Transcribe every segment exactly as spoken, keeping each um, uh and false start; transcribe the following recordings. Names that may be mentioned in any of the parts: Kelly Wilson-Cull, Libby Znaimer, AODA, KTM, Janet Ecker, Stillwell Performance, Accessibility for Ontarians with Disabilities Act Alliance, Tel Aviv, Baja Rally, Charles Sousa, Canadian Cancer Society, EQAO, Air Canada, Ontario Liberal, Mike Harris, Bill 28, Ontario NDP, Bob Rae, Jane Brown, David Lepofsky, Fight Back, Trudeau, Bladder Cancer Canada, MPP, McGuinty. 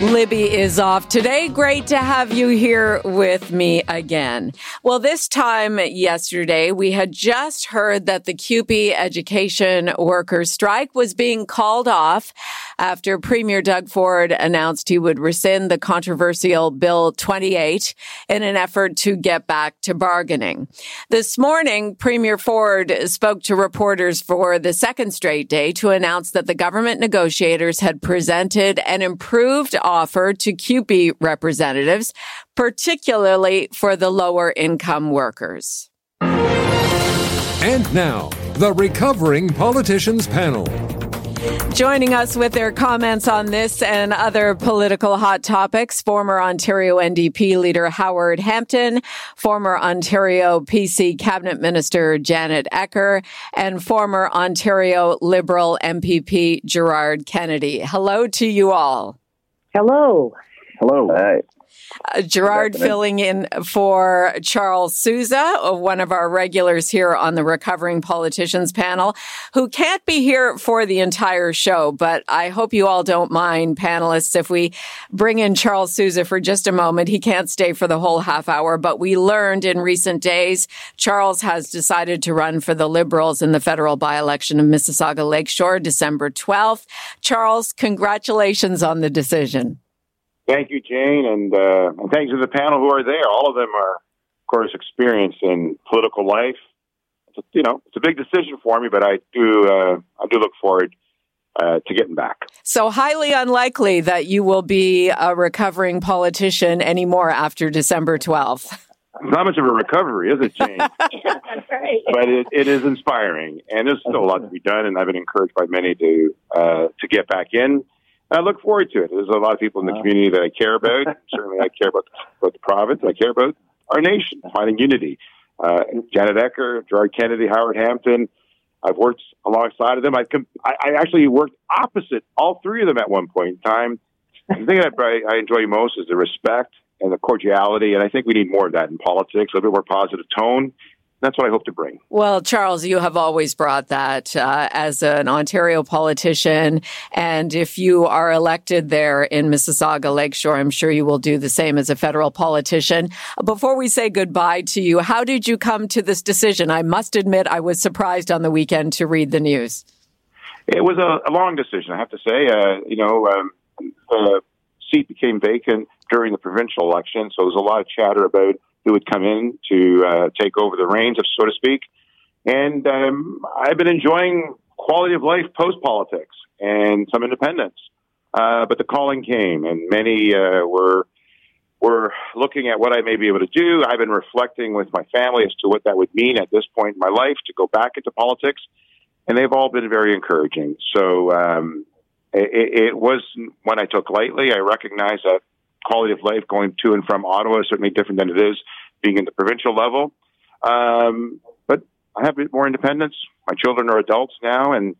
Libby is off today. Great to have you here with me again. Well, this time yesterday, we had just heard that the CUPE education workers strike was being called off after Premier Doug Ford announced he would rescind the controversial Bill twenty-eight in an effort to get back to bargaining. This morning, Premier Ford spoke to reporters for the second straight day to announce that the government negotiators had presented an improved offer to CUPE representatives, particularly for the lower-income workers. And now, the Recovering Politicians Panel. Joining us with their comments on this and other political hot topics, former Ontario N D P leader Howard Hampton, former Ontario P C Cabinet Minister Janet Ecker, and former Ontario Liberal M P P Gerard Kennedy. Hello to you all. Hello. Hello. Hi. Uh, Gerard filling in for Charles Sousa, one of our regulars here on the Recovering Politicians Panel, who can't be here for the entire show, but I hope you all don't mind, panelists, if we bring in Charles Sousa for just a moment. He can't stay for the whole half hour, but we learned in recent days Charles has decided to run for the Liberals in the federal by-election of Mississauga Lakeshore, December twelfth. Charles, congratulations on the decision. Thank you, Jane, and, uh, and thanks to the panel who are there. All of them are, of course, experienced in political life. It's a, you know, it's a big decision for me, but I do uh, I do look forward uh, to getting back. So highly unlikely that you will be a recovering politician anymore after December twelfth. Not much of a recovery, is it, Jane? That's right. But it, it is inspiring, and there's still a lot to be done, and I've been encouraged by many to uh, to get back in. I look forward to it. There's a lot of people in the community that I care about. Certainly, I care about, about the province. I care about our nation, finding unity. Uh, Janet Ecker, Gerard Kennedy, Howard Hampton. I've worked alongside of them. I've com- I, I actually worked opposite all three of them at one point in time. The thing that I, I enjoy most is the respect and the cordiality, and I think we need more of that in politics, a little bit more positive tone. That's what I hope to bring. Well, Charles, you have always brought that uh, as an Ontario politician. And if you are elected there in Mississauga Lakeshore, I'm sure you will do the same as a federal politician. Before we say goodbye to you, how did you come to this decision? I must admit I was surprised on the weekend to read the news. It was a, a long decision, I have to say. Uh, you know, um, the seat became vacant during the provincial election, so there was a lot of chatter about who would come in to uh, take over the reins, so to speak. And um, I've been enjoying quality of life post-politics and some independence. Uh, but the calling came, and many uh, were were looking at what I may be able to do. I've been reflecting with my family as to what that would mean at this point in my life to go back into politics, and they've all been very encouraging. So um, it, it wasn't one I took lightly. I recognize that quality of life going to and from Ottawa is certainly different than it is being in the provincial level. Um, but I have a bit more independence. My children are adults now, and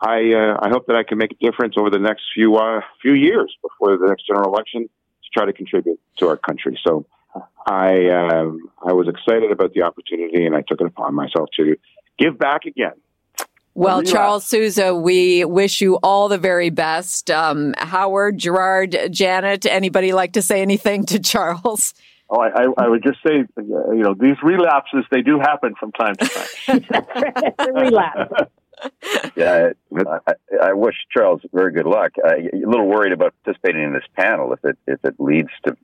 I uh, I hope that I can make a difference over the next few uh, few years before the next general election to try to contribute to our country. So I um, I was excited about the opportunity, and I took it upon myself to give back again. Well, Charles Sousa, we wish you all the very best. Um, Howard, Gerard, Janet, anybody like to say anything to Charles? Oh, I, I would just say, you know, these relapses, they do happen from time to time. It's a relapse. Yeah, I, I wish Charles very good luck. I'm a little worried about participating in this panel if it if it leads to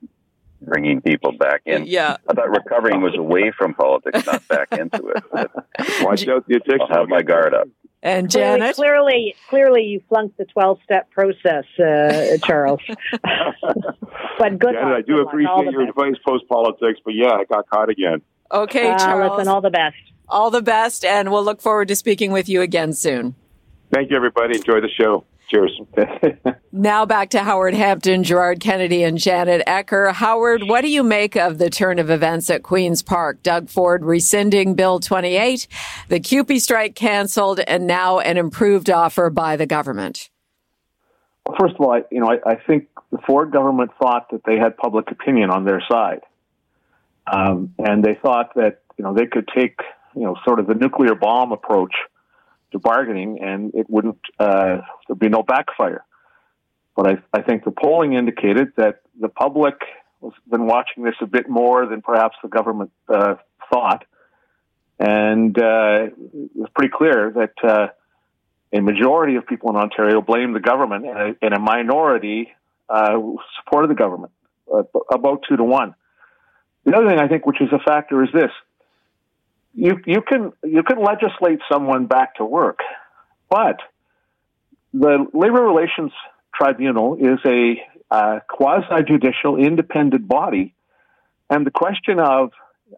bringing people back in. Yeah. I thought recovering was away from politics, not back into it. Watch out the addiction. I'll have my guard up. And Janet? Clearly, clearly, clearly you flunked the twelve-step process, uh, Charles. But good Janet, luck. I do good appreciate your best. advice post-politics, but yeah, I got caught again. Okay, uh, Charles. Listen, all the best. All the best, and we'll look forward to speaking with you again soon. Thank you, everybody. Enjoy the show. Cheers. Now back to Howard Hampton, Gerard Kennedy, and Janet Ecker. Howard, what do you make of the turn of events at Queen's Park? Doug Ford rescinding Bill twenty-eight, the CUPE strike canceled, and now an improved offer by the government. Well, first of all, I, you know, I, I think the Ford government thought that they had public opinion on their side. Um, and they thought that, you know, they could take, you know, sort of the nuclear bomb approach to bargaining, and it wouldn't, uh, there'd be no backfire. But I, I think the polling indicated that the public has been watching this a bit more than perhaps the government uh, thought. And uh, it was pretty clear that uh, a majority of people in Ontario blamed the government, and a, and a minority uh, supported the government, uh, about two to one. The other thing I think, which is a factor, is this. You, you can you can legislate someone back to work, but the Labour Relations Tribunal is a uh, quasi-judicial independent body, and the question of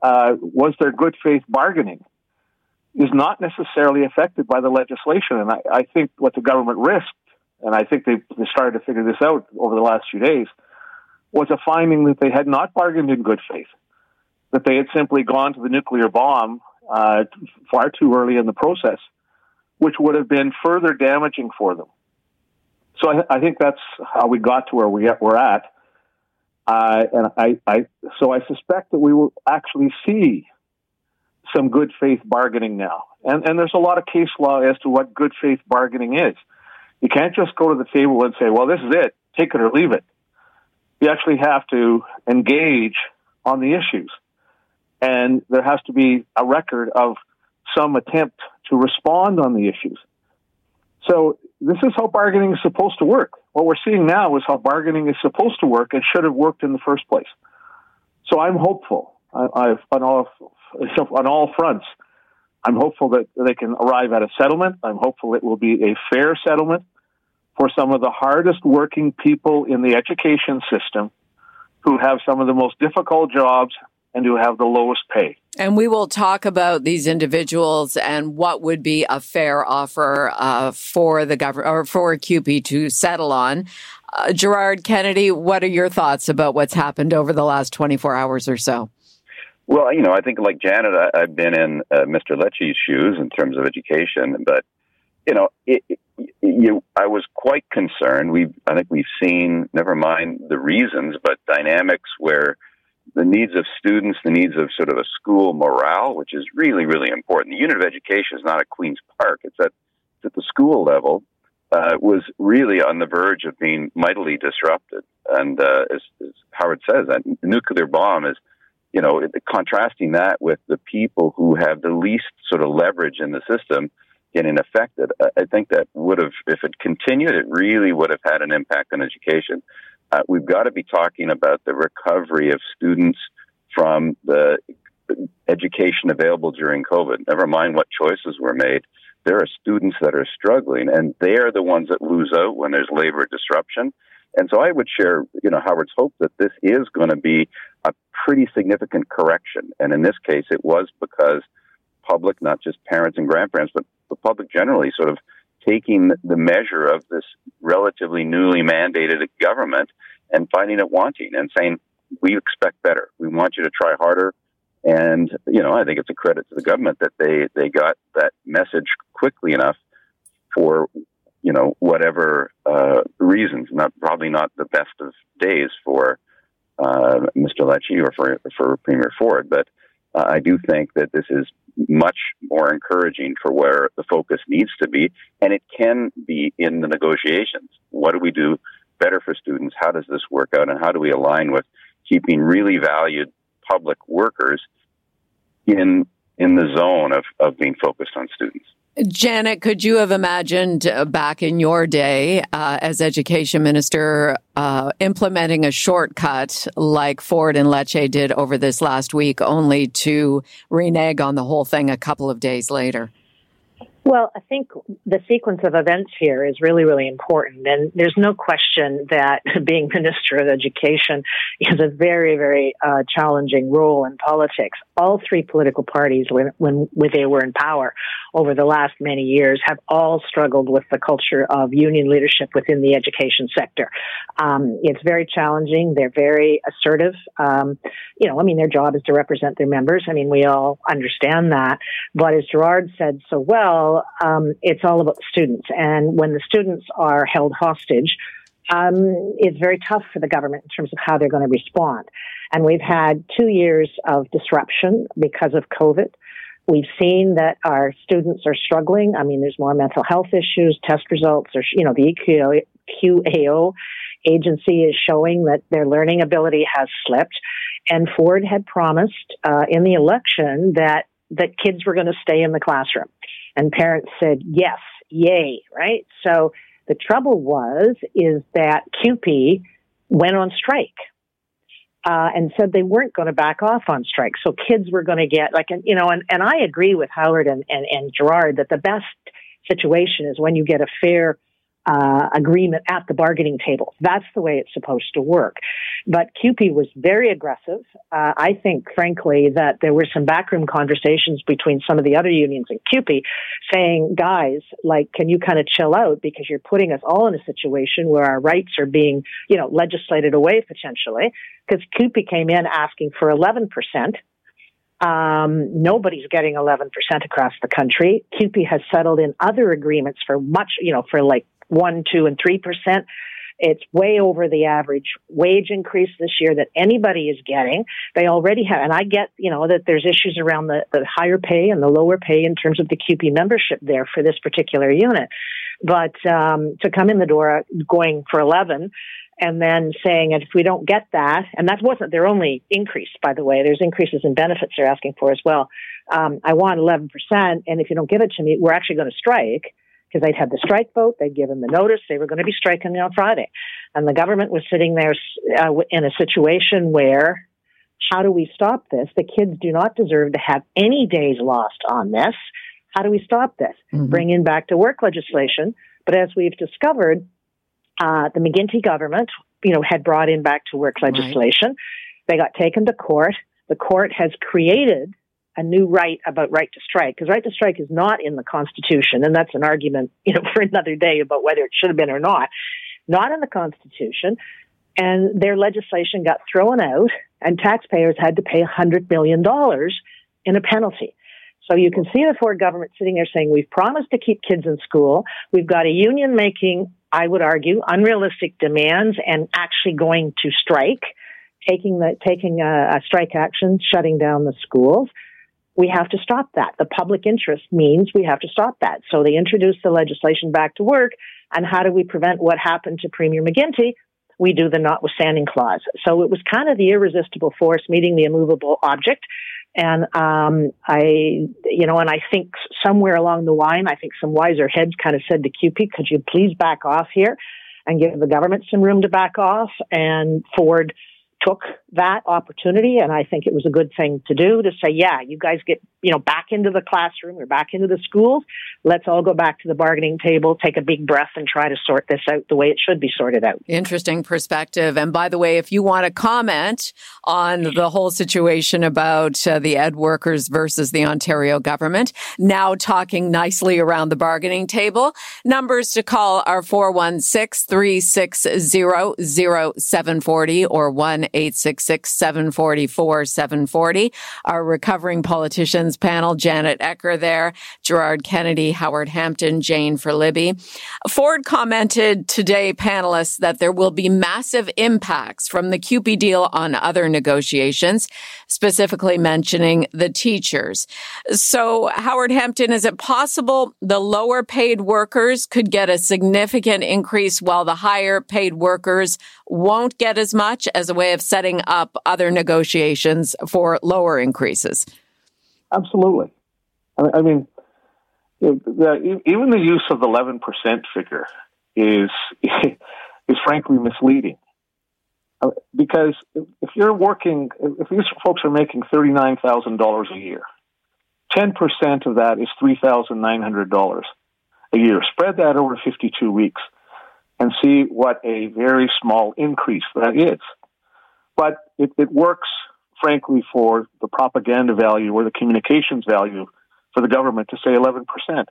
uh, was there good faith bargaining is not necessarily affected by the legislation. And I, I think what the government risked, and I think they, they started to figure this out over the last few days, was a finding that they had not bargained in good faith, that they had simply gone to the nuclear bomb uh, far too early in the process, which would have been further damaging for them. So I, th- I think that's how we got to where we we're at. Uh, and I, I, so I suspect that we will actually see some good faith bargaining now. And, and there's a lot of case law as to what good faith bargaining is. You can't just go to the table and say, well, this is it, take it or leave it. You actually have to engage on the issues. And there has to be a record of some attempt to respond on the issues. So this is how bargaining is supposed to work. What we're seeing now is how bargaining is supposed to work and should have worked in the first place. So I'm hopeful I, I've, on all on all fronts. I'm hopeful that they can arrive at a settlement. I'm hopeful it will be a fair settlement for some of the hardest working people in the education system who have some of the most difficult jobs and who have the lowest pay. And we will talk about these individuals and what would be a fair offer uh, for the government or for CUPE to settle on. Uh, Gerard Kennedy, what are your thoughts about what's happened over the last twenty-four hours or so? Well, you know, I think like Janet, I, I've been in uh, Mister Lecce's shoes in terms of education, but you know, it, it, you, I was quite concerned. We, I think, we've seen, never mind the reasons, but dynamics where the needs of students, the needs of sort of a school morale, which is really, really important. The unit of education is not at Queen's Park. It's at, it's at the school level, uh, was really on the verge of being mightily disrupted. And uh, as, as Howard says, that nuclear bomb is, you know, it, contrasting that with the people who have the least sort of leverage in the system getting affected. I, I think that would have, if it continued, it really would have had an impact on education. Uh, we've got to be talking about the recovery of students from the education available during COVID. Never mind what choices were made. There are students that are struggling, and they are the ones that lose out when there's labor disruption. And so I would share, you know, Howard's hope that this is going to be a pretty significant correction. And in this case, it was because public, not just parents and grandparents, but the public generally sort of taking the measure of this relatively newly mandated government and finding it wanting and saying, we expect better. We want you to try harder. And, you know, I think it's a credit to the government that they, they got that message quickly enough for, you know, whatever uh, reasons, not probably not the best of days for uh, Mister Lecce or for, for Premier Ford. But uh, I do think that this is much more encouraging for where the focus needs to be, and it can be in the negotiations. What do we do better for students? How does this work out, and how do we align with keeping really valued public workers in in the zone of, of being focused on students? Janet, could you have imagined uh, back in your day uh, as education minister uh, implementing a shortcut like Ford and Lecce did over this last week, only to renege on the whole thing a couple of days later? Well, I think the sequence of events here is really, really important. And there's no question that being Minister of Education is a very, very uh, challenging role in politics. All three political parties, when, when, when they were in power over the last many years, have all struggled with the culture of union leadership within the education sector. Um, it's very challenging. They're very assertive. Um, you know, I mean, their job is to represent their members. I mean, we all understand that. But as Gerard said so well, Um, it's all about the students. And when the students are held hostage, um, it's very tough for the government in terms of how they're going to respond. And we've had two years of disruption because of COVID. We've seen that our students are struggling. I mean, there's more mental health issues, test results, or, you know, the E Q A O agency is showing that their learning ability has slipped. And Ford had promised uh, in the election that, that kids were going to stay in the classroom. And parents said, yes, yay, right? So the trouble was, is that CUPE went on strike uh, and said they weren't going to back off on strike. So kids were going to get, like, you know, and, and I agree with Howard and, and, and Gerard that the best situation is when you get a fair uh, agreement at the bargaining table. That's the way it's supposed to work. But CUPE was very aggressive. Uh, I think, frankly, that there were some backroom conversations between some of the other unions and CUPE saying, guys, like, can you kind of chill out because you're putting us all in a situation where our rights are being, you know, legislated away potentially. Because CUPE came in asking for eleven percent. Um, nobody's getting eleven percent across the country. CUPE has settled in other agreements for much, you know, for like one, two, and three percent. It's way over the average wage increase this year that anybody is getting. They already have, and I get, you know, that there's issues around the, the higher pay and the lower pay in terms of the CUPE membership there for this particular unit. But um, to come in the door going for eleven and then saying, if we don't get that, and that wasn't their only increase, by the way, there's increases in benefits they're asking for as well. Um, I want eleven percent, and if you don't give it to me, we're actually going to strike. Because they'd had the strike vote, they'd given the notice, they were going to be striking on Friday. And the government was sitting there uh, in a situation where, how do we stop this? The kids do not deserve to have any days lost on this. How do we stop this? Mm-hmm. Bring in back to work legislation. But as we've discovered, uh, the McGuinty government, you know, had brought in back to work legislation. Right. They got taken to court. The court has created a new right about right to strike, because right to strike is not in the Constitution, and that's an argument, you know, for another day about whether it should have been or not. Not in the Constitution, and their legislation got thrown out, and taxpayers had to pay one hundred million dollars in a penalty. So you can see the Ford government sitting there saying, we've promised to keep kids in school, we've got a union making, I would argue, unrealistic demands and actually going to strike, taking the taking a, a strike action, shutting down the schools. We have to stop that. The public interest means we have to stop that. So they introduced the legislation back to work. And how do we prevent what happened to Premier McGuinty? We do the notwithstanding clause. So it was kind of the irresistible force meeting the immovable object. And um, I, you know, and I think somewhere along the line, I think some wiser heads kind of said to CUPE, could you please back off here and give the government some room to back off? And Ford took that opportunity, and I think it was a good thing to do, to say, yeah, you guys get, you know, back into the classroom or back into the schools. Let's all go back to the bargaining table, take a big breath, and try to sort this out the way it should be sorted out. Interesting perspective. And by the way, if you want to comment on the whole situation about uh, the ed workers versus the Ontario government, now talking nicely around the bargaining table, numbers to call are four one six, three six zero, zero seven four zero or one eight six six, seven four four, seven four zero. Our Recovering Politicians panel, Janet Ecker there, Gerard Kennedy, Howard Hampton, Jane for Libby. Ford commented today, panelists, that there will be massive impacts from the CUPE deal on other negotiations, specifically mentioning the teachers. So, Howard Hampton, is it possible the lower paid workers could get a significant increase while the higher paid workers won't get as much, as a way of setting up other negotiations for lower increases? Absolutely. I mean, even the use of the eleven percent figure is is frankly misleading. Because if you're working, if these folks are making thirty-nine thousand dollars a year, ten percent of that is three thousand nine hundred dollars a year. Spread that over fifty-two weeks and see what a very small increase that is. But it, it works, frankly, for the propaganda value or the communications value for the government to say eleven percent.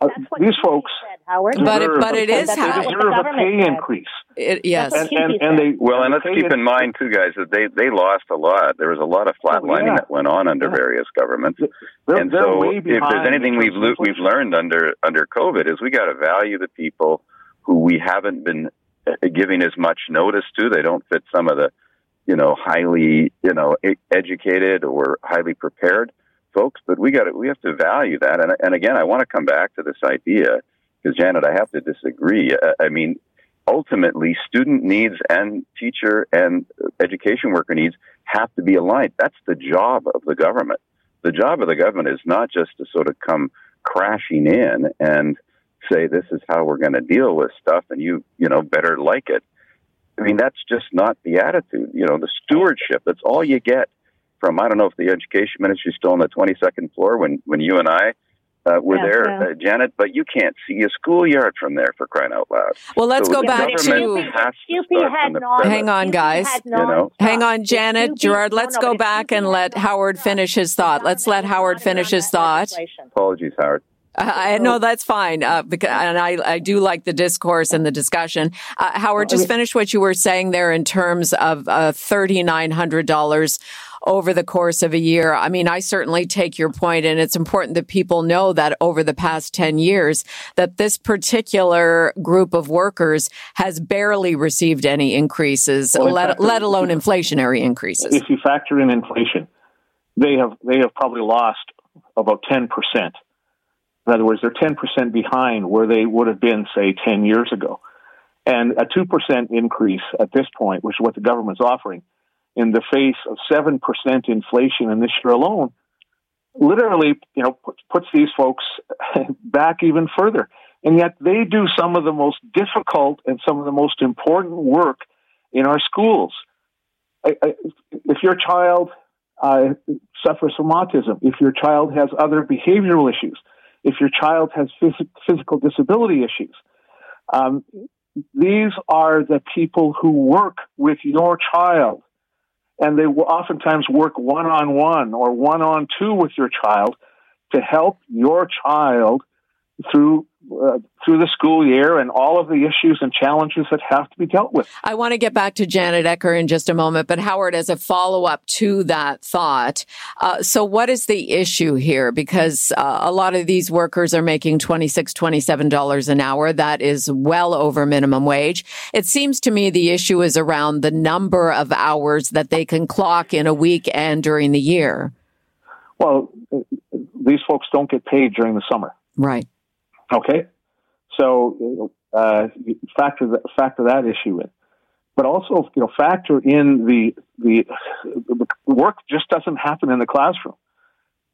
Uh, these folks said, Howard. But it, but it is how they deserve a pay said. increase. It, yes, and, and, and they well, and let's keep in mind too, guys, that they, they lost a lot. There was a lot of flatlining oh, yeah. that went on under yeah. various governments, they're, and they're so if there's anything we've lo- we've learned under under COVID is we got to value the people who we haven't been giving as much notice to. They don't fit some of the you know highly you know educated or highly prepared folks, but we got it. We have to value that. And, and again, I want to come back to this idea because, Janet, I have to disagree. Uh, I mean, ultimately, student needs and teacher and education worker needs have to be aligned. That's the job of the government. The job of the government is not just to sort of come crashing in and say, this is how we're going to deal with stuff and you, you know, better like it. I mean, that's just not the attitude. You know, the stewardship, that's all you get. From, I don't know if the education ministry is still on the twenty-second floor when, when you and I uh, were yeah, there, yeah. Uh, Janet, but you can't see a schoolyard from there for crying out loud. Well, let's so go back to... CUPE had not... Hang on, guys. You know? Hang on, Janet, Gerard, let's go back and let Howard finish his thought. Let's let Howard finish his thought. Apologies, Howard. Uh, no, that's fine. Uh, because, and I, I do like the discourse and the discussion. Uh, Howard, just finish what you were saying there in terms of uh, three thousand nine hundred dollars over the course of a year. I mean, I certainly take your point, and it's important that people know that over the past ten years, that this particular group of workers has barely received any increases, well, let, factor, let alone inflationary increases. If you factor in inflation, they have they have probably lost about ten percent. In other words, they're ten percent behind where they would have been, say, ten years ago. And a two percent increase at this point, which is what the government's offering, in the face of seven percent inflation in this year alone, literally, you know, put, puts these folks back even further. And yet they do some of the most difficult and some of the most important work in our schools. I, I, if your child uh, suffers from autism, if your child has other behavioral issues, if your child has phys- physical disability issues, um, these are the people who work with your child. And they will oftentimes work one-on-one or one-on-two with your child to help your child through uh, through the school year and all of the issues and challenges that have to be dealt with. I want to get back to Janet Ecker in just a moment, but Howard, as a follow-up to that thought, uh, so what is the issue here? Because uh, a lot of these workers are making twenty-six dollars, twenty-seven dollars an hour. That is well over minimum wage. It seems to me the issue is around the number of hours that they can clock in a week and during the year. Well, these folks don't get paid during the summer. Right. Okay, so uh, factor that, factor that issue in, but also you know factor in the, the the work just doesn't happen in the classroom.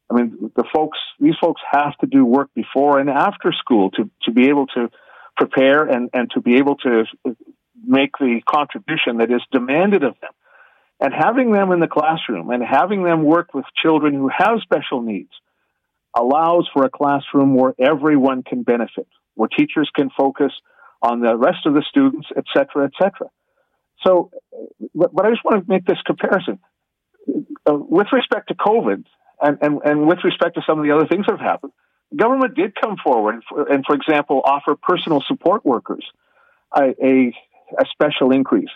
I mean, the folks these folks have to do work before and after school to, to be able to prepare and, and to be able to make the contribution that is demanded of them. And having them in the classroom and having them work with children who have special needs allows for a classroom where everyone can benefit, where teachers can focus on the rest of the students, et cetera, et cetera. So, but, but I just want to make this comparison. Uh, with respect to COVID and, and, and with respect to some of the other things that have happened, the government did come forward and, for, and for example, offer personal support workers a, a, a special increase.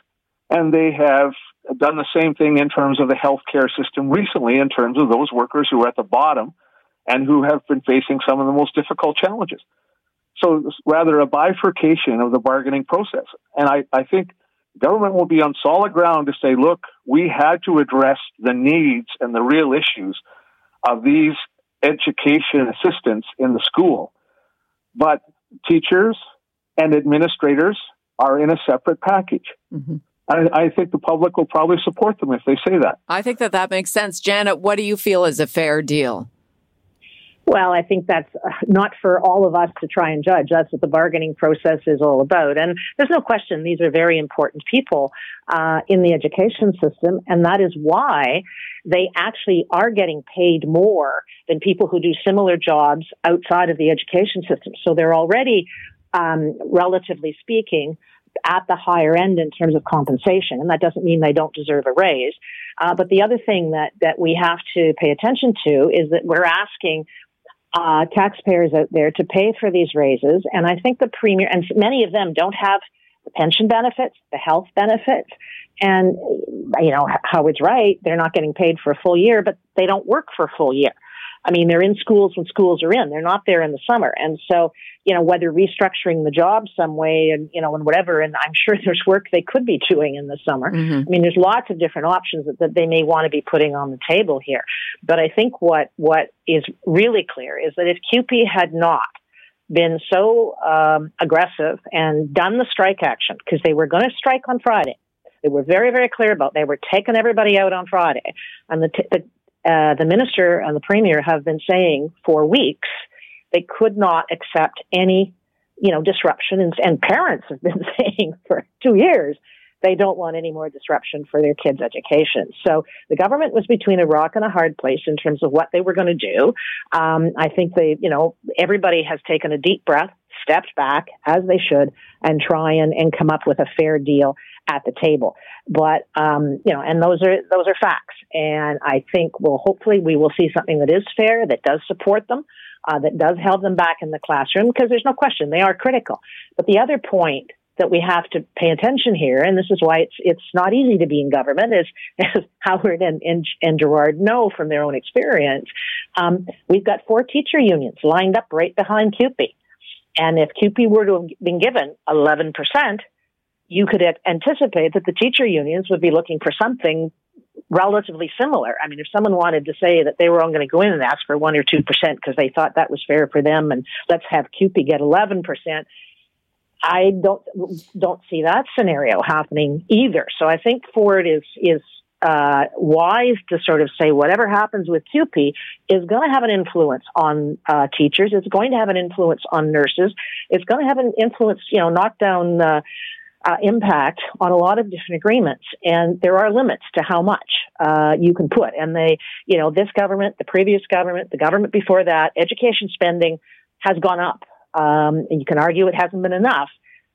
And they have done the same thing in terms of the healthcare system recently in terms of those workers who are at the bottom and who have been facing some of the most difficult challenges. So rather a bifurcation of the bargaining process. And I, I think government will be on solid ground to say, look, we had to address the needs and the real issues of these education assistants in the school. But teachers and administrators are in a separate package. Mm-hmm. I, I think the public will probably support them if they say that. I think that that makes sense. Janet, what do you feel is a fair deal? Well, I think that's not for all of us to try and judge. That's what the bargaining process is all about. And there's no question these are very important people uh, in the education system, and that is why they actually are getting paid more than people who do similar jobs outside of the education system. So they're already, um, relatively speaking, at the higher end in terms of compensation. And that doesn't mean they don't deserve a raise. Uh, but the other thing that, that we have to pay attention to is that we're asking uh, taxpayers out there to pay for these raises. And I think the premier, and many of them don't have the pension benefits, the health benefits, and, you know, Howard's right, they're not getting paid for a full year, but they don't work for a full year. I mean, they're in schools when schools are in. They're not there in the summer. And so, you know, whether restructuring the job some way and, you know, and whatever, and I'm sure there's work they could be doing in the summer. Mm-hmm. I mean, there's lots of different options that, that they may want to be putting on the table here. But I think what, what is really clear is that if CUPE had not been so um, aggressive and done the strike action, because they were going to strike on Friday, they were very, very clear about, they were taking everybody out on Friday. And the, t- the Uh, the minister and the premier have been saying for weeks they could not accept any, you know, disruption. And, and parents have been saying for two years they don't want any more disruption for their kids' education. So the government was between a rock and a hard place in terms of what they were going to do. Um, I think they, you know, everybody has taken a deep breath, stepped back as they should, and try and, and come up with a fair deal at the table. But, um, you know, and those are, those are facts. And I think we'll hopefully we will see something that is fair, that does support them, uh, that does help them back in the classroom, because there's no question they are critical. But the other point that we have to pay attention here, and this is why it's, it's not easy to be in government, as, as Howard and, and, and Gerard know from their own experience. Um, we've got four teacher unions lined up right behind CUPE. And if CUPE were to have been given eleven percent, you could anticipate that the teacher unions would be looking for something relatively similar. I mean, if someone wanted to say that they were all going to go in and ask for one or two percent because they thought that was fair for them, and let's have CUPE get eleven percent, I don't don't see that scenario happening either. So I think Ford is is uh, wise to sort of say whatever happens with CUPE is going to have an influence on uh, teachers. It's going to have an influence on nurses. It's going to have an influence, you know, knock down uh, Uh, impact on a lot of different agreements, and there are limits to how much uh, you can put. And they, you know, this government, the previous government, the government before that, education spending has gone up. Um, and you can argue it hasn't been enough,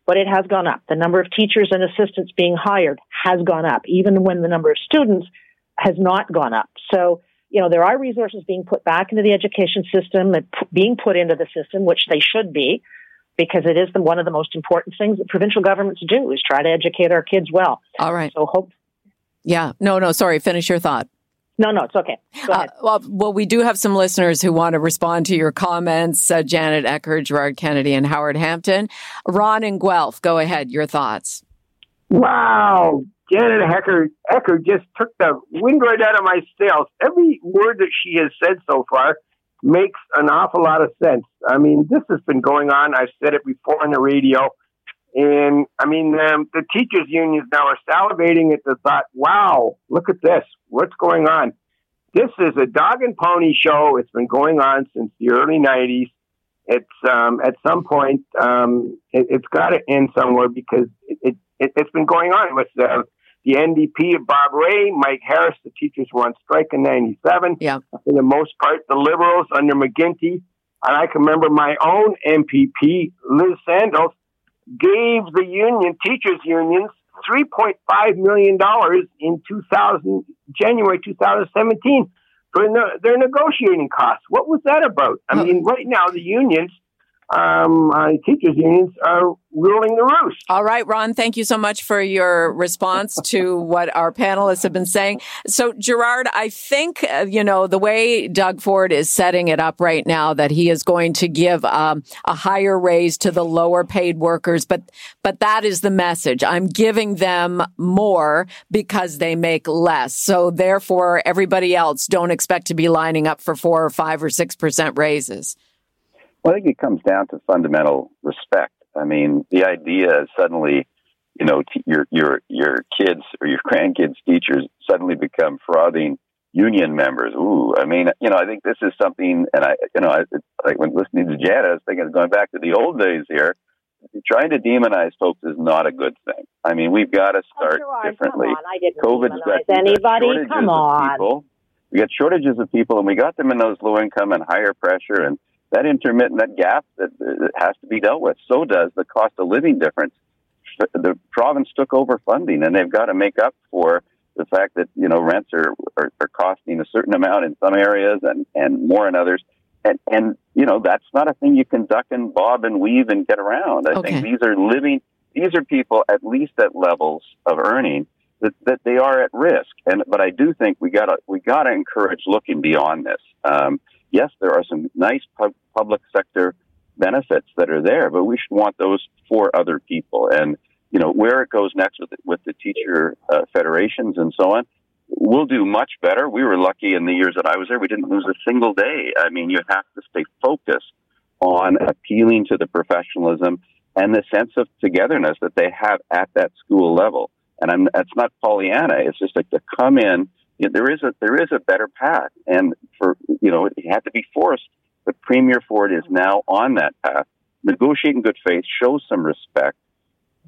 but it has gone up. The number of teachers and assistants being hired has gone up, even when the number of students has not gone up. So, you know, there are resources being put back into the education system and p- being put into the system, which they should be, because it is the, one of the most important things that provincial governments do is try to educate our kids well. All right. So hope. Yeah. No, no. Sorry. Finish your thought. No, no. It's okay. Go ahead. Uh, well, well, we do have some listeners who want to respond to your comments. Uh, Janet Ecker, Gerard Kennedy, and Howard Hampton. Ron and Guelph, go ahead. Your thoughts. Wow. Janet Ecker, Ecker just took the wind right out of my sails. Every word that she has said so far makes an awful lot of sense. I mean, this has been going on. I've said it before on the radio. And, I mean, um, the teachers' unions now are salivating at the thought, wow, look at this. What's going on? This is a dog and pony show. It's been going on since the early nineties. It's um, at some point, um, it, it's got to end somewhere, because it, it, it, it's been going on with the, the N D P of Bob Rae, Mike Harris. The teachers were on strike in ninety-seven. Yeah. For the most part, the Liberals under McGuinty. And I can remember my own M P P, Liz Sandals, gave the union, teachers' unions, three point five million dollars in two thousand, January two thousand seventeen for no, their negotiating costs. What was that about? I mean, right now, the unions, um, uh, teachers' unions are ruling the roost. All right, Ron, thank you so much for your response to what our panelists have been saying. So, Gerard, I think, uh, you know, the way Doug Ford is setting it up right now, that he is going to give um, a higher raise to the lower paid workers. But but that is the message. I'm giving them more because they make less. So, therefore, everybody else don't expect to be lining up for four or five or six percent raises. Well, I think it comes down to fundamental respect. I mean, the idea is suddenly, you know, t- your your your kids or your grandkids' teachers suddenly become frauding union members. Ooh, I mean, you know, I think this is something, and I, you know, I, like when listening to Janet, I was thinking, going back to the old days here, trying to demonize folks is not a good thing. I mean, we've got to start oh, Gerard, differently. Come on. I didn't demonize anybody. Come on. We got shortages of people, and we got them in those low income and higher pressure, and that intermittent, that gap that, that has to be dealt with. So does the cost of living difference. The province took over funding, and they've got to make up for the fact that, you know, rents are, are, are costing a certain amount in some areas and, and more in others. And, and, you know, that's not a thing you can duck and bob and weave and get around. I okay. think these are living, these are people at least at levels of earning that, that they are at risk. And, but I do think we gotta, we gotta encourage looking beyond this. Um, yes, there are some nice pub, public sector benefits that are there, but we should want those for other people. And, you know, where it goes next with the, with the teacher uh, federations and so on, we'll do much better. We were lucky in the years that I was there. We didn't lose a single day. I mean, you have to stay focused on appealing to the professionalism and the sense of togetherness that they have at that school level. And I'm, that's not Pollyanna. It's just like to come in. You know, there is a there is a better path. And, for you know, it had to be forced. But Premier Ford is now on that path. Negotiate in good faith. Show some respect.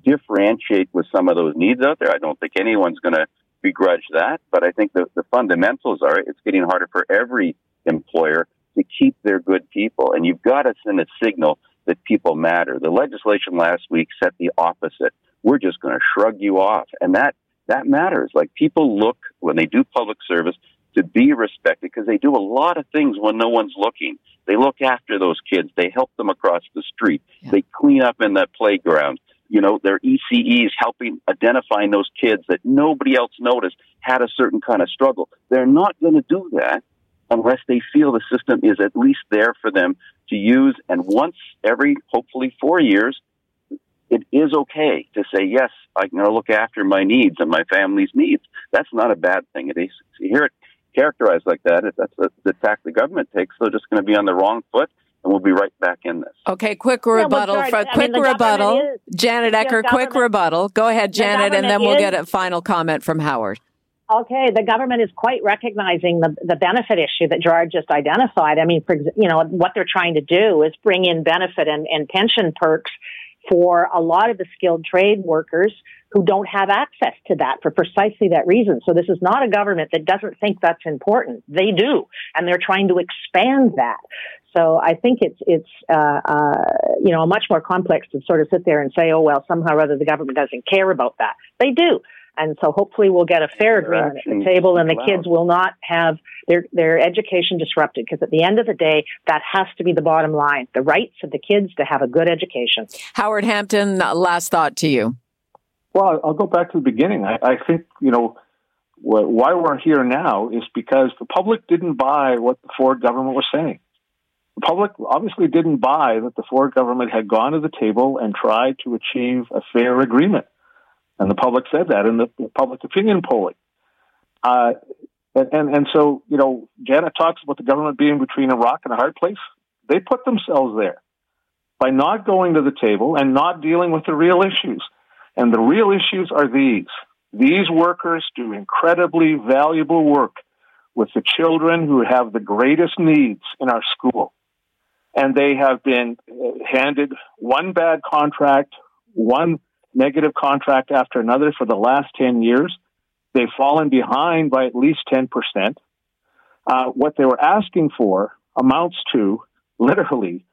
Differentiate with some of those needs out there. I don't think anyone's going to begrudge that, but I think the, the fundamentals are it's getting harder for every employer to keep their good people, and you've got to send a signal that people matter. The legislation last week said the opposite. We're just going to shrug you off, and that that matters. Like, people look, when they do public service, to be respected because they do a lot of things when no one's looking. They look after those kids. They help them across the street. Yeah. They clean up in the playground. You know, their E C Es helping identifying those kids that nobody else noticed had a certain kind of struggle. They're not going to do that unless they feel the system is at least there for them to use. And once every, hopefully, four years, it is okay to say, yes, I'm going to look after my needs and my family's needs. That's not a bad thing. They hear it characterized like that. If that's the tack the government takes, they're just going to be on the wrong foot. And we'll be right back in this. Okay, quick rebuttal. No, for, quick mean, rebuttal. Is, Janet Ecker, quick rebuttal. Go ahead, Janet, the and then we'll is, get a final comment from Howard. Okay, the government is quite recognizing the, the benefit issue that Gerard just identified. I mean, for, you know, what they're trying to do is bring in benefit and, and pension perks for a lot of the skilled trade workers who don't have access to that for precisely that reason. So this is not a government that doesn't think that's important. They do, and they're trying to expand that. So I think it's it's uh, uh, you know, much more complex to sort of sit there and say, oh, well, somehow or other the government doesn't care about that. They do. And so hopefully we'll get a fair agreement at the table and the kids will not have their, their education disrupted, because at the end of the day, that has to be the bottom line, the rights of the kids to have a good education. Howard Hampton, last thought to you. Well, I'll go back to the beginning. I, I think, you know, why we're here now is because the public didn't buy what the Ford government was saying. The public obviously didn't buy that the Ford government had gone to the table and tried to achieve a fair agreement. And the public said that in the, the public opinion polling. Uh, and, and, and so, you know, Janet talks about the government being between a rock and a hard place. They put themselves there by not going to the table and not dealing with the real issues. And the real issues are these. These workers do incredibly valuable work with the children who have the greatest needs in our school. And they have been handed one bad contract, one negative contract after another for the last ten years. They've fallen behind by at least ten percent. Uh, what they were asking for amounts to, literally,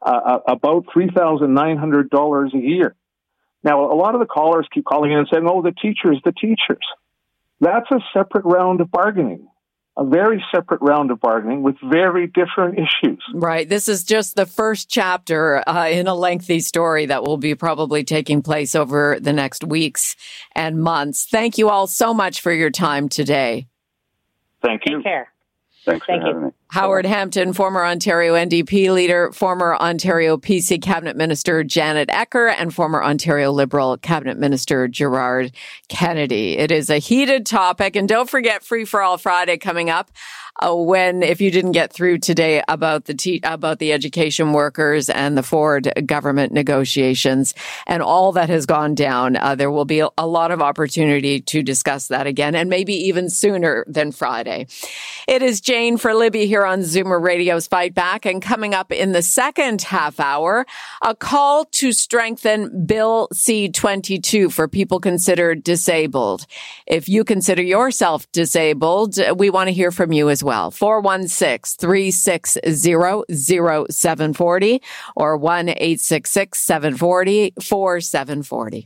uh, about three thousand nine hundred dollars a year. Now, a lot of the callers keep calling in and saying, oh, the teachers, the teachers. That's a separate round of bargaining. A very separate round of bargaining with very different issues. Right. This is just the first chapter uh, in a lengthy story that will be probably taking place over the next weeks and months. Thank you all so much for your time today. Thank you. Take care. Thanks Thank for you. having me. Howard Hampton, former Ontario N D P leader, former Ontario P C Cabinet Minister Janet Ecker, and former Ontario Liberal Cabinet Minister Gerard Kennedy. It is a heated topic. And don't forget Free for All Friday coming up. Uh, when, if you didn't get through today about the te- about the education workers and the Ford government negotiations and all that has gone down, uh, there will be a, a lot of opportunity to discuss that again, and maybe even sooner than Friday. It is Jane for Libby here on Zoomer Radio's Fight Back, and coming up in the second half hour, a call to strengthen Bill C twenty-two for people considered disabled. If you consider yourself disabled, we want to hear from you as well. Well, four one six, three six zero, zero seven four zero or one eight six six, seven four zero, four seven four zero.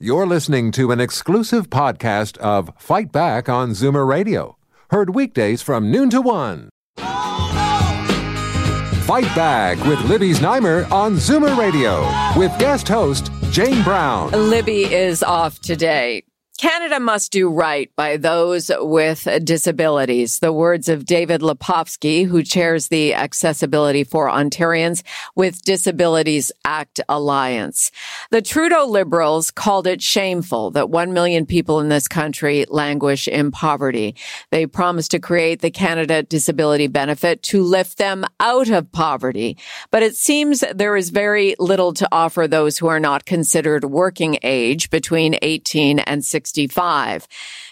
You're listening to an exclusive podcast of Fight Back on Zoomer Radio. Heard weekdays from noon to one. Oh, no. Fight Back with Libby Znaimer on Zoomer Radio with guest host Jane Brown. Libby is off today. Canada must do right by those with disabilities. The words of David Lepofsky, who chairs the Accessibility for Ontarians with Disabilities Act Alliance. The Trudeau Liberals called it shameful that one million people in this country languish in poverty. They promised to create the Canada Disability Benefit to lift them out of poverty. But it seems there is very little to offer those who are not considered working age between eighteen and sixty-five.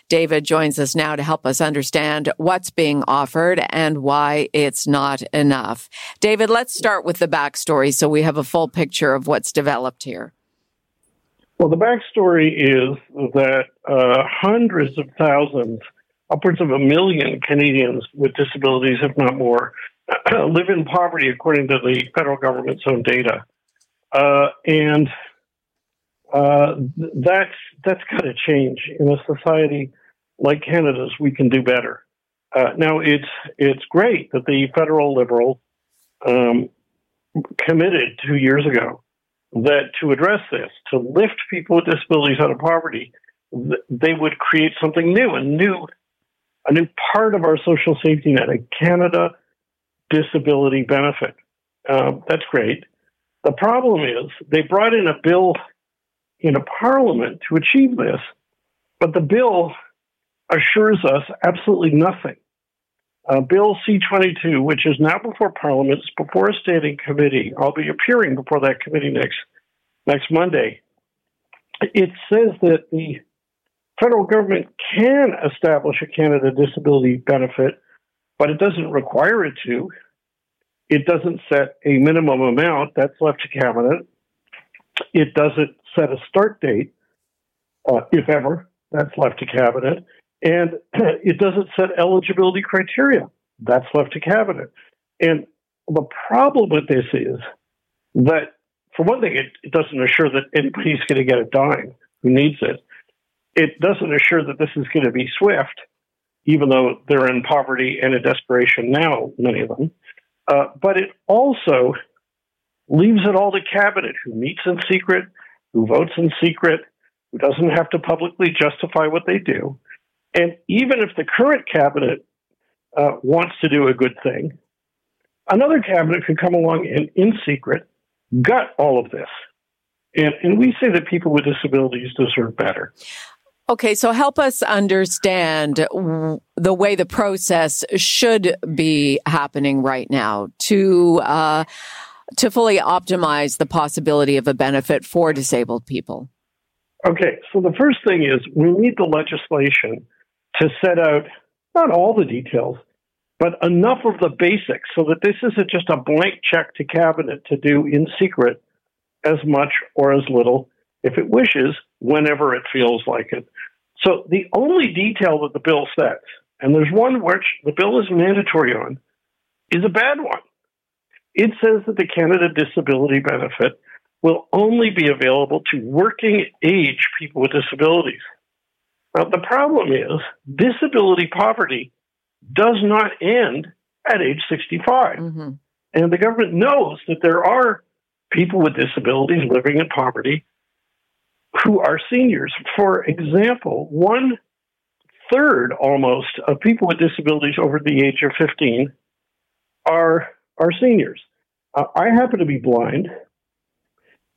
David joins us now to help us understand what's being offered and why it's not enough. David, let's start with the backstory so we have a full picture of what's developed here. Well, the backstory is that uh, hundreds of thousands, upwards of a million Canadians with disabilities, if not more, live in poverty according to the federal government's own data. Uh, and Uh, that's that's got to change. In a society like Canada's, we can do better. Uh, now, it's it's great that the federal Liberals um, committed two years ago that to address this, to lift people with disabilities out of poverty, th- they would create something new, a new a new part of our social safety net, a Canada disability benefit. Uh, that's great. The problem is they brought in a bill in a parliament to achieve this, but the bill assures us absolutely nothing. Uh, Bill C twenty-two, which is now before parliament, is before a standing committee. I'll be appearing before that committee next next Monday. It says that the federal government can establish a Canada disability benefit, but it doesn't require it to. It doesn't set a minimum amount that's left to cabinet. It doesn't set a start date, uh, if ever, that's left to cabinet, and it doesn't set eligibility criteria, that's left to cabinet. And the problem with this is that, for one thing, it, it doesn't assure that anybody's going to get a dime who needs it. It doesn't assure that this is going to be swift, even though they're in poverty and in desperation now, many of them. Uh, but it also leaves it all to cabinet, who meets in secret, who votes in secret, who doesn't have to publicly justify what they do. And even if the current cabinet uh, wants to do a good thing, another cabinet could come along and, in secret, gut all of this. And, and we say that people with disabilities deserve better. Okay, so help us understand the way the process should be happening right now to... Uh, to fully optimize the possibility of a benefit for disabled people? Okay, so the first thing is we need the legislation to set out, not all the details, but enough of the basics so that this isn't just a blank check to cabinet to do in secret as much or as little, if it wishes, whenever it feels like it. So the only detail that the bill sets, and there's one which the bill is mandatory on, is a bad one. It says that the Canada Disability Benefit will only be available to working-age people with disabilities. Now, the problem is disability poverty does not end at age sixty-five. Mm-hmm. And the government knows that there are people with disabilities living in poverty who are seniors. For example, one-third almost of people with disabilities over the age of fifteen are are seniors. Uh, I happen to be blind,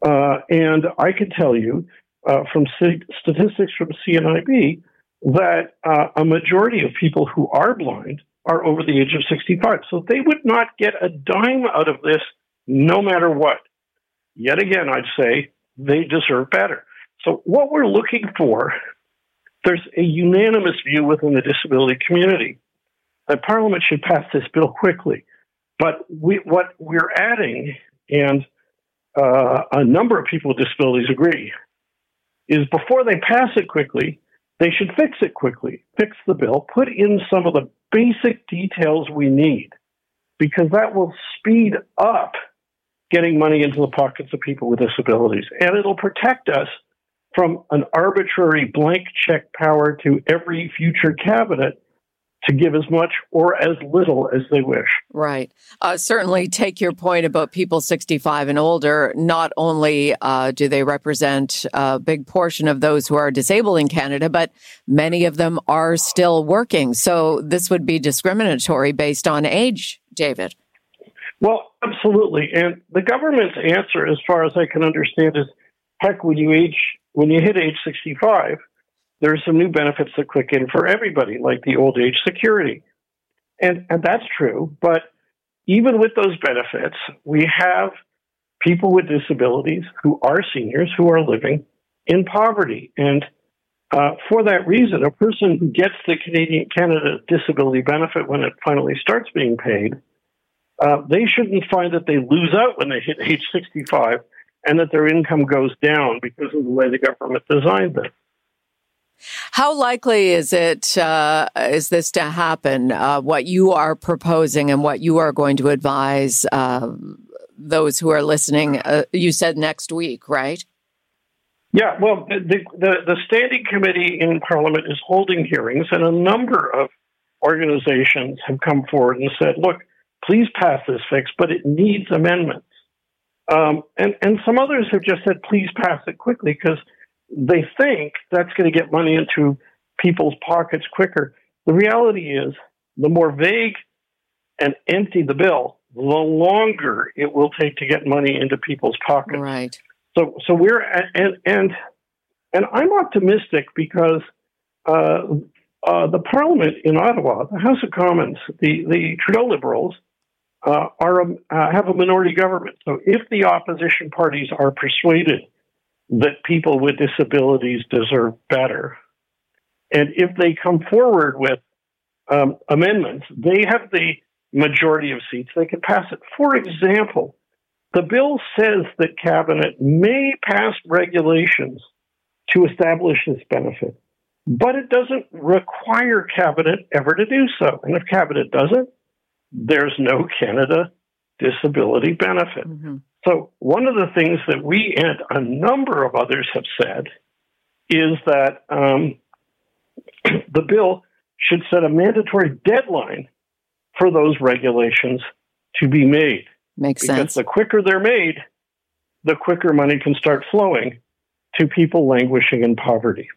uh, and I can tell you uh, from st- statistics from C N I B that uh, a majority of people who are blind are over the age of sixty-five. So they would not get a dime out of this no matter what. Yet again, I'd say they deserve better. So what we're looking for, there's a unanimous view within the disability community that Parliament should pass this bill quickly. But we, what we're adding, and uh, a number of people with disabilities agree, is before they pass it quickly, they should fix it quickly, fix the bill, put in some of the basic details we need, because that will speed up getting money into the pockets of people with disabilities. And it'll protect us from an arbitrary blank check power to every future cabinet to give as much or as little as they wish. Right. Uh, certainly take your point about people sixty-five and older. Not only uh, do they represent a big portion of those who are disabled in Canada, but many of them are still working. So this would be discriminatory based on age, David. Well, absolutely. And the government's answer, as far as I can understand, is, heck, when you age, when you hit age sixty-five, there are some new benefits that click in for everybody, like the old age security. And and that's true, but even with those benefits, we have people with disabilities who are seniors who are living in poverty. And uh, for that reason, a person who gets the Canadian Canada disability benefit when it finally starts being paid, uh, they shouldn't find that they lose out when they hit age sixty-five and that their income goes down because of the way the government designed them. How likely is it uh, is this to happen? Uh, what you are proposing and what you are going to advise uh, those who are listening? Uh, you said next week, right? Yeah. Well, the, the the standing committee in Parliament is holding hearings, and a number of organizations have come forward and said, "Look, please pass this fix, but it needs amendments." Um, and and some others have just said, "Please pass it quickly," because they think that's going to get money into people's pockets quicker. The reality is, the more vague and empty the bill, the longer it will take to get money into people's pockets. Right. So, so we're and and and I'm optimistic because uh, uh, the Parliament in Ottawa, the House of Commons, the the Trudeau Liberals uh, are a, uh, have a minority government. So, if the opposition parties are persuaded that people with disabilities deserve better, and if they come forward with um, amendments, they have the majority of seats, they can pass it. For example, the bill says that Cabinet may pass regulations to establish this benefit, but it doesn't require Cabinet ever to do so. And if Cabinet doesn't, there's no Canada disability benefit. Mm-hmm. So one of the things that we and a number of others have said is that um, the bill should set a mandatory deadline for those regulations to be made. Makes because sense. Because the quicker they're made, the quicker money can start flowing to people languishing in poverty.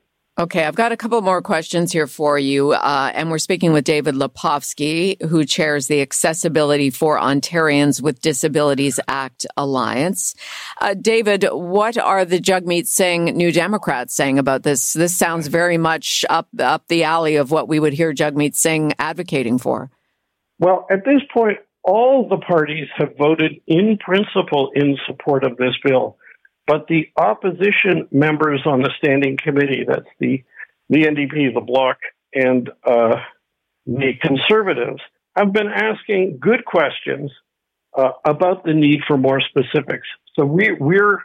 Okay, I've got a couple more questions here for you, uh, and we're speaking with David Lepofsky, who chairs the Accessibility for Ontarians with Disabilities Act Alliance. Uh, David, what are the Jagmeet Singh New Democrats saying about this? This sounds very much up up the alley of what we would hear Jagmeet Singh advocating for. Well, at this point, all the parties have voted in principle in support of this bill. But the opposition members on the standing committee, that's the, the N D P, the Bloc, and uh, the Conservatives, have been asking good questions uh, about the need for more specifics. So we, we're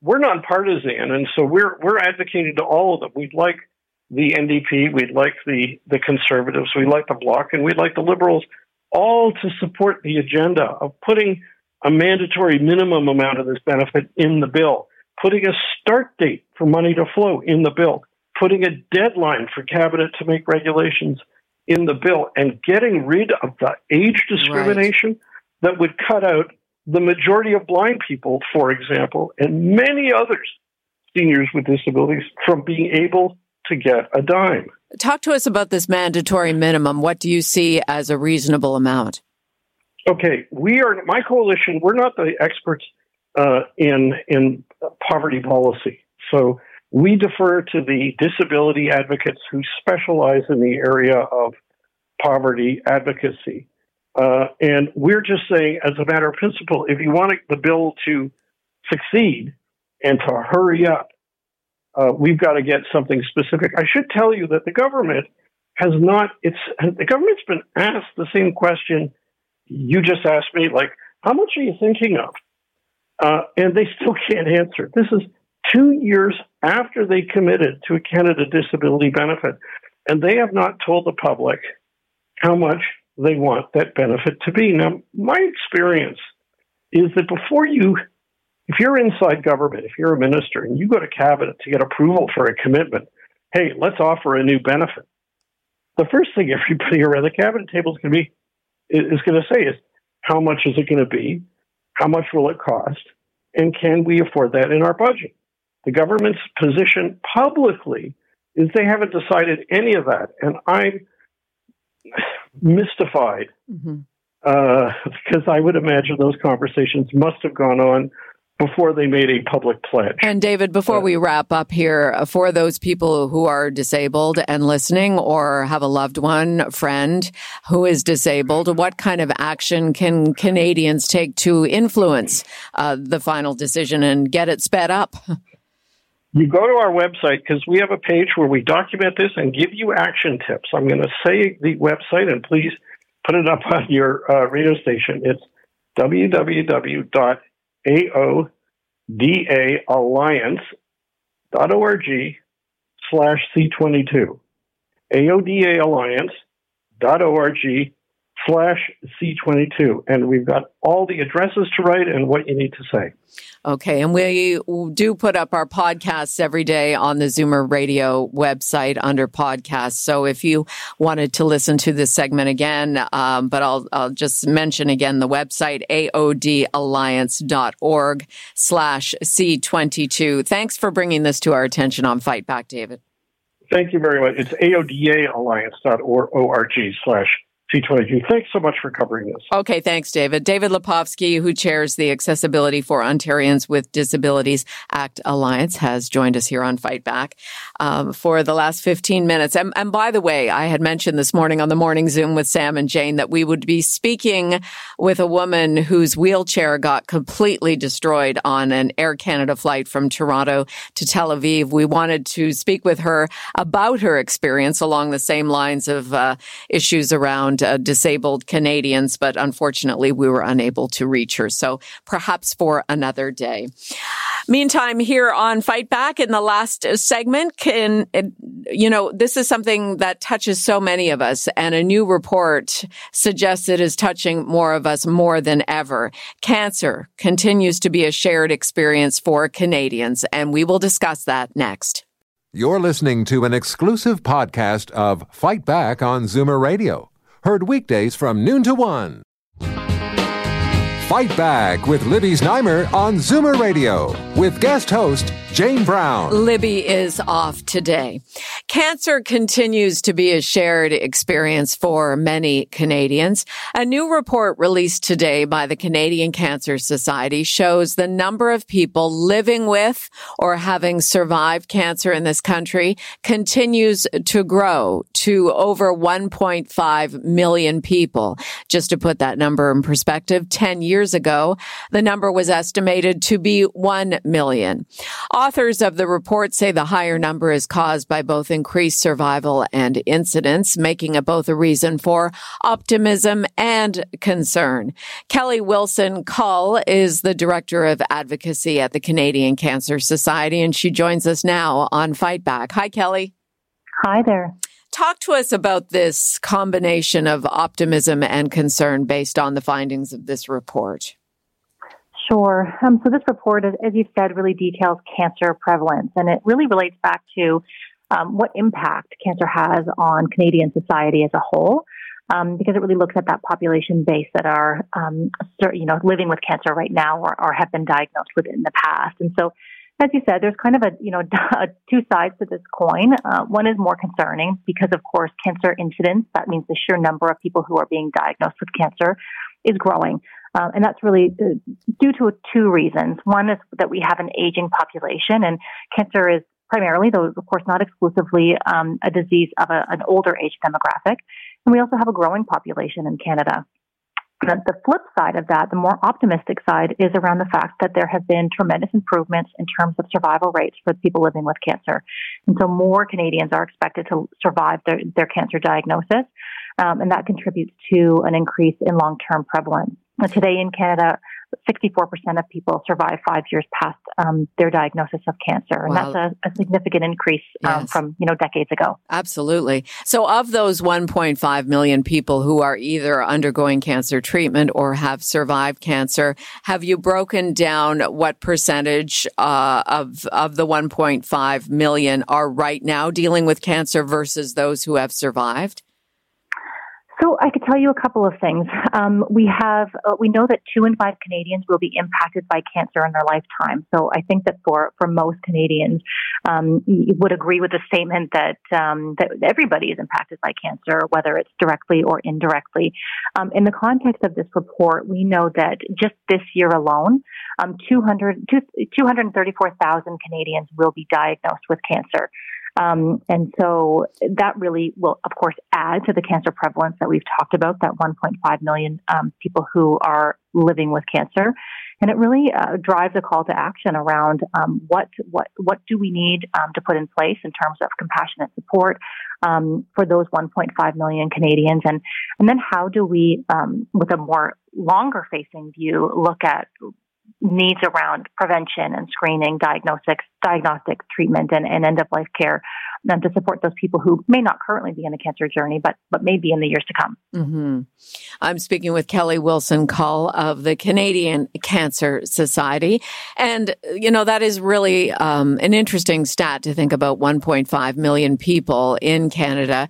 we're nonpartisan, and so we're we're advocating to all of them. We'd like the N D P, we'd like the, the Conservatives, we'd like the Bloc, and we'd like the Liberals, all to support the agenda of putting a mandatory minimum amount of this benefit in the bill, putting a start date for money to flow in the bill, putting a deadline for Cabinet to make regulations in the bill, and getting rid of the age discrimination right. that would cut out the majority of blind people, for example, and many others, seniors with disabilities, from being able to get a dime. Talk to us about this mandatory minimum. What do you see as a reasonable amount? okay, we are, my coalition, we're not the experts uh, in in poverty policy. So we defer to the disability advocates who specialize in the area of poverty advocacy. Uh, and we're just saying, as a matter of principle, if you want the bill to succeed and to hurry up, uh, we've got to get something specific. I should tell you that the government has not, it's, the government's been asked the same question you just asked me, like, how much are you thinking of? Uh, and they still can't answer. This is two years after they committed to a Canada disability benefit, and they have not told the public how much they want that benefit to be. Now, my experience is that before you, if you're inside government, if you're a minister, and you go to cabinet to get approval for a commitment, hey, let's offer a new benefit, the first thing everybody around the cabinet table is going to be, is going to say is, how much is it going to be? How much will it cost? And can we afford that in our budget? The government's position publicly is they haven't decided any of that. And I'm mystified mm-hmm. uh, because I would imagine those conversations must have gone on before they made a public pledge. And David, before we wrap up here, for those people who are disabled and listening or have a loved one, friend who is disabled, what kind of action can Canadians take to influence uh, the final decision and get it sped up? You go to our website because we have a page where we document this and give you action tips. I'm going to say the website and please put it up on your uh, radio station. It's w w w dot a o d a alliance dot org slash C twenty-two. a o d a alliance dot org slash C twenty-two. And we've got all the addresses to write and what you need to say. Okay. And we do put up our podcasts every day on the Zoomer Radio website under podcasts. So if you wanted to listen to this segment again, um, but I'll, I'll just mention again the website, a o d alliance dot org slash C twenty-two. Thanks for bringing this to our attention on Fight Back, David. Thank you very much. It's a o d a alliance dot org slash C twenty-two. Thanks so much for covering this. Okay, thanks, David. David Lepofsky, who chairs the Accessibility for Ontarians with Disabilities Act Alliance, has joined us here on Fight Back um, for the last fifteen minutes. And, and by the way, I had mentioned this morning on the Morning Zoom with Sam and Jane that we would be speaking with a woman whose wheelchair got completely destroyed on an Air Canada flight from Toronto to Tel Aviv. We wanted to speak with her about her experience along the same lines of uh, issues around Uh, disabled Canadians, but unfortunately we were unable to reach her. So perhaps for another day. Meantime, here on Fight Back in the last segment, can, you know, this is something that touches so many of us, and a new report suggests it is touching more of us more than ever. Cancer continues to be a shared experience for Canadians, and we will discuss that next. You're listening to an exclusive podcast of Fight Back on Zoomer Radio. Heard weekdays from noon to one. Fight Back with Libby Znaimer on Zoomer Radio with guest host Jane Brown. Libby is off today. Cancer continues to be a shared experience for many Canadians. A new report released today by the Canadian Cancer Society shows the number of people living with or having survived cancer in this country continues to grow to over one point five million people. Just to put that number in perspective, ten years Years ago, the number was estimated to be one million. Authors of the report say the higher number is caused by both increased survival and incidence, making it both a reason for optimism and concern. Kelly Wilson-Cull is the Director of Advocacy at the Canadian Cancer Society, and she joins us now on Fight Back. Hi, Kelly. Hi there. Talk to us about this combination of optimism and concern based on the findings of this report. Sure. Um, so this report, as you said, really details cancer prevalence, and it really relates back to um, what impact cancer has on Canadian society as a whole, um, because it really looks at that population base that are um, you know, living with cancer right now or, or have been diagnosed with it in the past. And so, as you said, there's kind of a, you know, two sides to this coin. Uh, one is more concerning because, of course, cancer incidence, that means the sheer number of people who are being diagnosed with cancer, is growing. Uh, and that's really due to two reasons. One is that we have an aging population, and cancer is primarily, though of course not exclusively, um, a disease of a, an older age demographic. And we also have a growing population in Canada. The, the flip side of that, the more optimistic side, is around the fact that there have been tremendous improvements in terms of survival rates for people living with cancer. And so more Canadians are expected to survive their, their cancer diagnosis, um, and that contributes to an increase in long-term prevalence. Today in Canada, sixty-four percent of people survive five years past um, their diagnosis of cancer. And wow. that's a, a significant increase um, yes. from, you know, decades ago. Absolutely. So of those one point five million people who are either undergoing cancer treatment or have survived cancer, have you broken down what percentage uh, of, of the one point five million are right now dealing with cancer versus those who have survived? So I could tell you a couple of things. Um, we have, uh, we know that two in five Canadians will be impacted by cancer in their lifetime. So I think that for, for most Canadians, um, you would agree with the statement that, um, that everybody is impacted by cancer, whether it's directly or indirectly. Um, in the context of this report, we know that just this year alone, um, two hundred, two hundred thirty-four thousand Canadians will be diagnosed with cancer. Um, and so that really will, of course, add to the cancer prevalence that we've talked about, that one point five million um, people who are living with cancer. And it really uh, drives a call to action around um, what what what do we need um, to put in place in terms of compassionate support um, for those one point five million Canadians, and and then how do we, um, with a more longer-facing view, look at needs around prevention and screening, diagnostics, diagnostic treatment, and, and end-of-life care, and to support those people who may not currently be in a cancer journey, but but may be in the years to come. Mm-hmm. I'm speaking with Kelly Wilson-Cull of the Canadian Cancer Society. And, you know, that is really um, an interesting stat to think about. One point five million people in Canada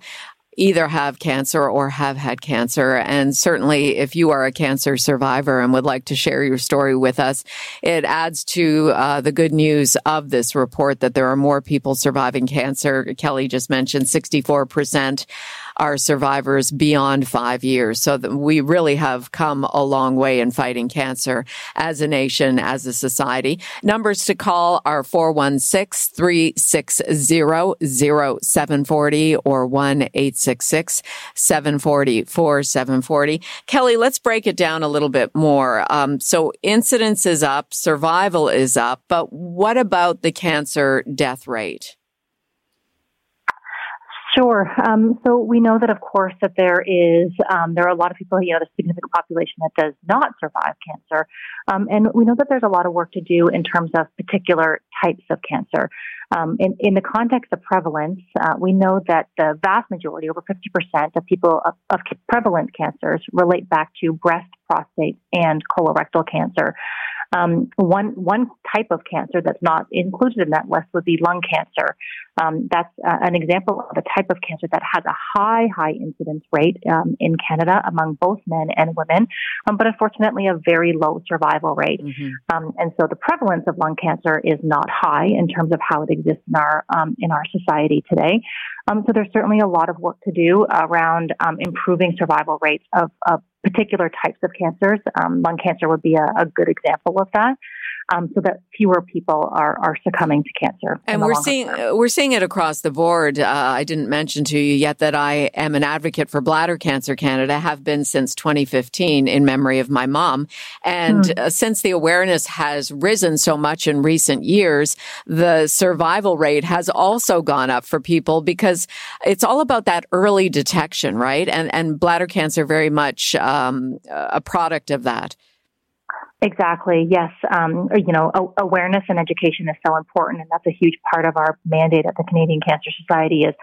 either have cancer or have had cancer. And certainly if you are a cancer survivor and would like to share your story with us, it adds to uh, the good news of this report that there are more people surviving cancer. Kelly just mentioned sixty-four percent are survivors beyond five years. So we really have come a long way in fighting cancer as a nation, as a society. Numbers to call are four one six, three six zero, zero seven four zero or one eight six six, seven four zero, four seven four zero. Kelly, let's break it down a little bit more. Um, so incidence is up, survival is up, but what about the cancer death rate? Sure. Um, so we know that, of course, that there is um, there are a lot of people, you know, the significant population that does not survive cancer, um, and we know that there's a lot of work to do in terms of particular types of cancer. Um, in, in the context of prevalence, uh, we know that the vast majority, over fifty percent, of people of, of prevalent cancers relate back to breast, prostate, and colorectal cancer. Um, one one type of cancer that's not included in that list would be lung cancer. Um, that's uh, an example of a type of cancer that has a high, high incidence rate um, in Canada among both men and women, um, but unfortunately a very low survival rate. Mm-hmm. Um, and so the prevalence of lung cancer is not high in terms of how it exists in our um, in our society today. Um, so there's certainly a lot of work to do around um, improving survival rates of, of particular types of cancers. Um, lung cancer would be a, a good example of that, um, so that fewer people are, are succumbing to cancer. And we're seeing term. we're seeing it across the board. Uh, I didn't mention to you yet that I am an advocate for Bladder Cancer Canada, have been since twenty fifteen in memory of my mom. And hmm. uh, since the awareness has risen so much in recent years, the survival rate has also gone up for people because it's all about that early detection, right? And and bladder cancer very much um, a product of that. Exactly. Yes. Um, you know, a- awareness and education is so important, and that's a huge part of our mandate at the Canadian Cancer Society is,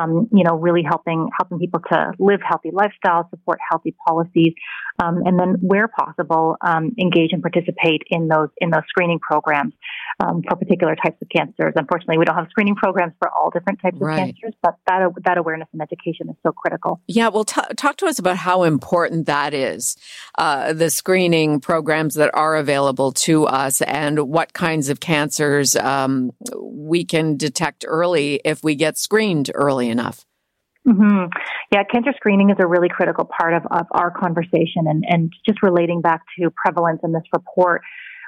um, you know, really helping helping people to live healthy lifestyles, support healthy policies, um, and then where possible, um, engage and participate in those in those screening programs um, for particular types of cancers. Unfortunately, we don't have screening programs for all different types right. of cancers, but that that awareness and education is so critical. Yeah. Well, t- talk to us about how important that is, uh, the screening programs that that are available to us and what kinds of cancers um, we can detect early if we get screened early enough. Mm-hmm. Yeah, cancer screening is a really critical part of, of our conversation, and, and just relating back to prevalence in this report.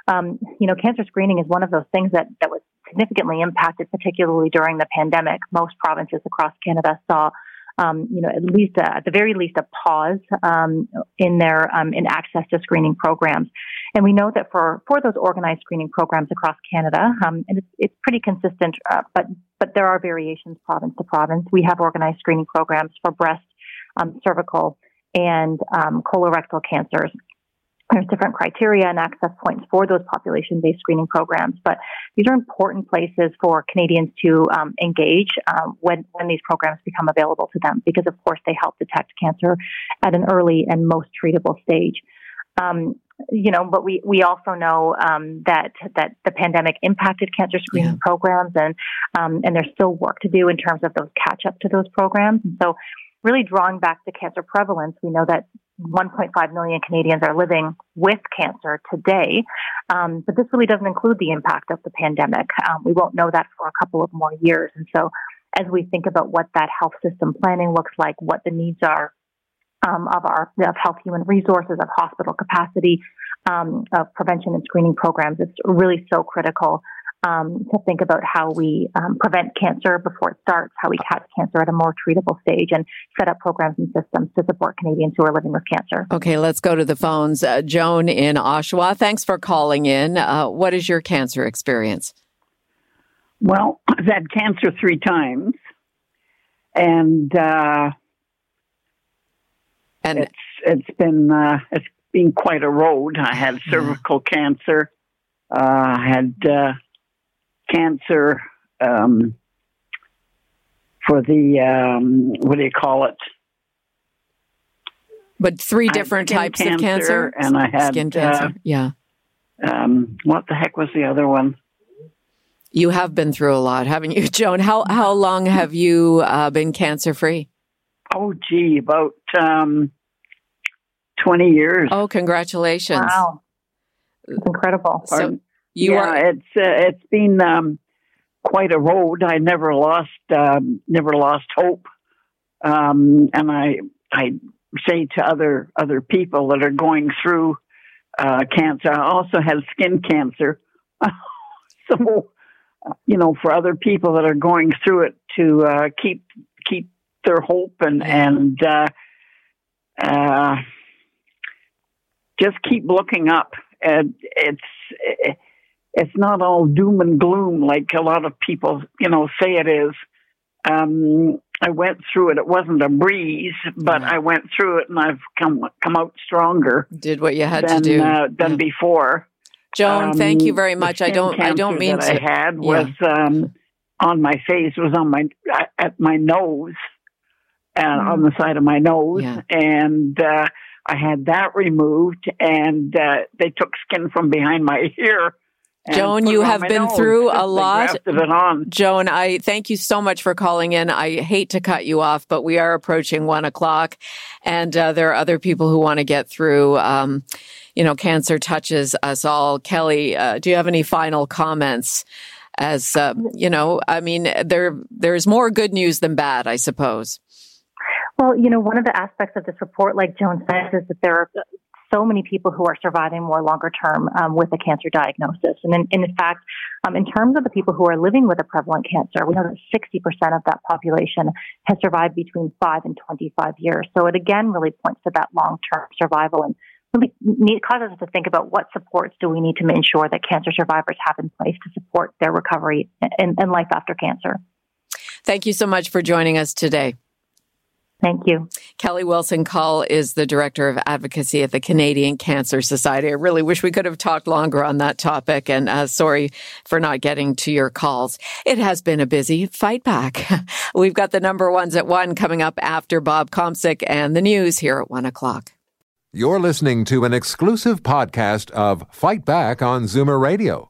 Um, you know, cancer screening is one of those things that, that was significantly impacted, particularly during the pandemic. Most provinces across Canada saw, um, you know, at least a, at the very least a pause um, in their um, in access to screening programs. And we know that for, for those organized screening programs across Canada, um, and it's, it's pretty consistent, uh, but but there are variations province to province. We have organized screening programs for breast, um, cervical, and um, colorectal cancers. There's different criteria and access points for those population-based screening programs, but these are important places for Canadians to um, engage um, when, when these programs become available to them, because, of course, they help detect cancer at an early and most treatable stage. Um, you know, but we, we also know, um, that, that the pandemic impacted cancer screening yeah. programs, and, um, and there's still work to do in terms of those catch up to those programs. And so really drawing back to cancer prevalence, we know that one point five million Canadians are living with cancer today. Um, but this really doesn't include the impact of the pandemic. Um, we won't know that for a couple of more years. And so as we think about what that health system planning looks like, what the needs are, Um, of our of health human resources, of hospital capacity, um, of prevention and screening programs, it's really so critical um, to think about how we um, prevent cancer before it starts, how we catch cancer at a more treatable stage, and set up programs and systems to support Canadians who are living with cancer. Okay, let's go to the phones. Uh, Joan in Oshawa, thanks for calling in. Uh, what is your cancer experience? Well, I've had cancer three times, and... Uh, And it's it's been uh, it's been quite a road. I had cervical yeah. cancer. Uh, I had uh, cancer um, for the um, what do you call it? But three different types cancer, of cancer, and I had skin cancer. Uh, yeah. Um, what the heck was the other one? You have been through a lot, haven't you, Joan? How how long have you uh, been cancer free? Oh, gee, about um, twenty years. Oh, congratulations! Wow, that's incredible. So you yeah, are. It's uh, it's been um, quite a road. I never lost um, never lost hope, um, and I I say to other other people that are going through uh, cancer. I also have skin cancer, so you know, for other people that are going through it, to uh, keep keep. their hope and and uh, uh, just keep looking up. And it's it's not all doom and gloom like a lot of people, you know, say it is. Um, I went through it. It wasn't a breeze, but yeah. I went through it, and I've come come out stronger. Did what you had than, to do uh, than yeah. before. Joan, um, thank you very much. I don't I don't mean that to. I had was yeah. um, on my face was on my at my nose. Uh, on the side of my nose, yeah. and uh, I had that removed, and uh, they took skin from behind my ear. Joan, you have been through a lot. Joan, I thank you so much for calling in. I hate to cut you off, but we are approaching one o'clock, and uh, there are other people who want to get through. Um, you know, cancer touches us all. Kelly, uh, do you have any final comments? As uh, you know, I mean, there there's more good news than bad, I suppose. Well, you know, one of the aspects of this report, like Joan says, is that there are so many people who are surviving more longer term um, with a cancer diagnosis. And in, in fact, um, in terms of the people who are living with a prevalent cancer, we know that sixty percent of that population has survived between five and twenty-five years. So it again really points to that long-term survival and really need, causes us to think about what supports do we need to ensure that cancer survivors have in place to support their recovery and, and life after cancer. Thank you so much for joining us today. Thank you. Kelly Wilson-Cull is the Director of Advocacy at the Canadian Cancer Society. I really wish we could have talked longer on that topic, and uh, sorry for not getting to your calls. It has been a busy fight back. We've got the number ones at one coming up after Bob Comsick and the news here at one o'clock. You're listening to an exclusive podcast of Fight Back on Zoomer Radio.